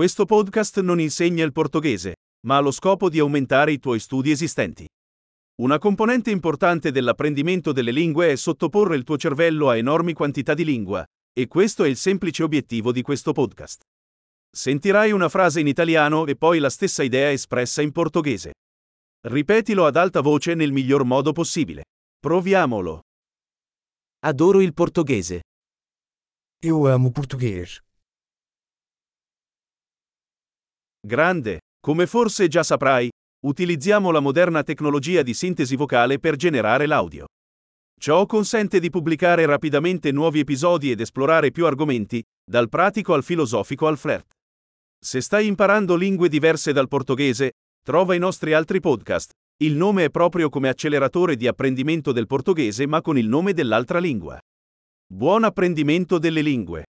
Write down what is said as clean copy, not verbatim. Questo podcast non insegna il portoghese, ma ha lo scopo di aumentare i tuoi studi esistenti. Una componente importante dell'apprendimento delle lingue è sottoporre il tuo cervello a enormi quantità di lingua, e questo è il semplice obiettivo di questo podcast. Sentirai una frase in italiano e poi la stessa idea espressa in portoghese. Ripetilo ad alta voce nel miglior modo possibile. Proviamolo. Adoro il portoghese. Eu amo português. Grande, come forse già saprai, utilizziamo la moderna tecnologia di sintesi vocale per generare l'audio. Ciò consente di pubblicare rapidamente nuovi episodi ed esplorare più argomenti, dal pratico al filosofico al flirt. Se stai imparando lingue diverse dal portoghese, trova i nostri altri podcast. Il nome è proprio come acceleratore di apprendimento del portoghese, ma con il nome dell'altra lingua. Buon apprendimento delle lingue!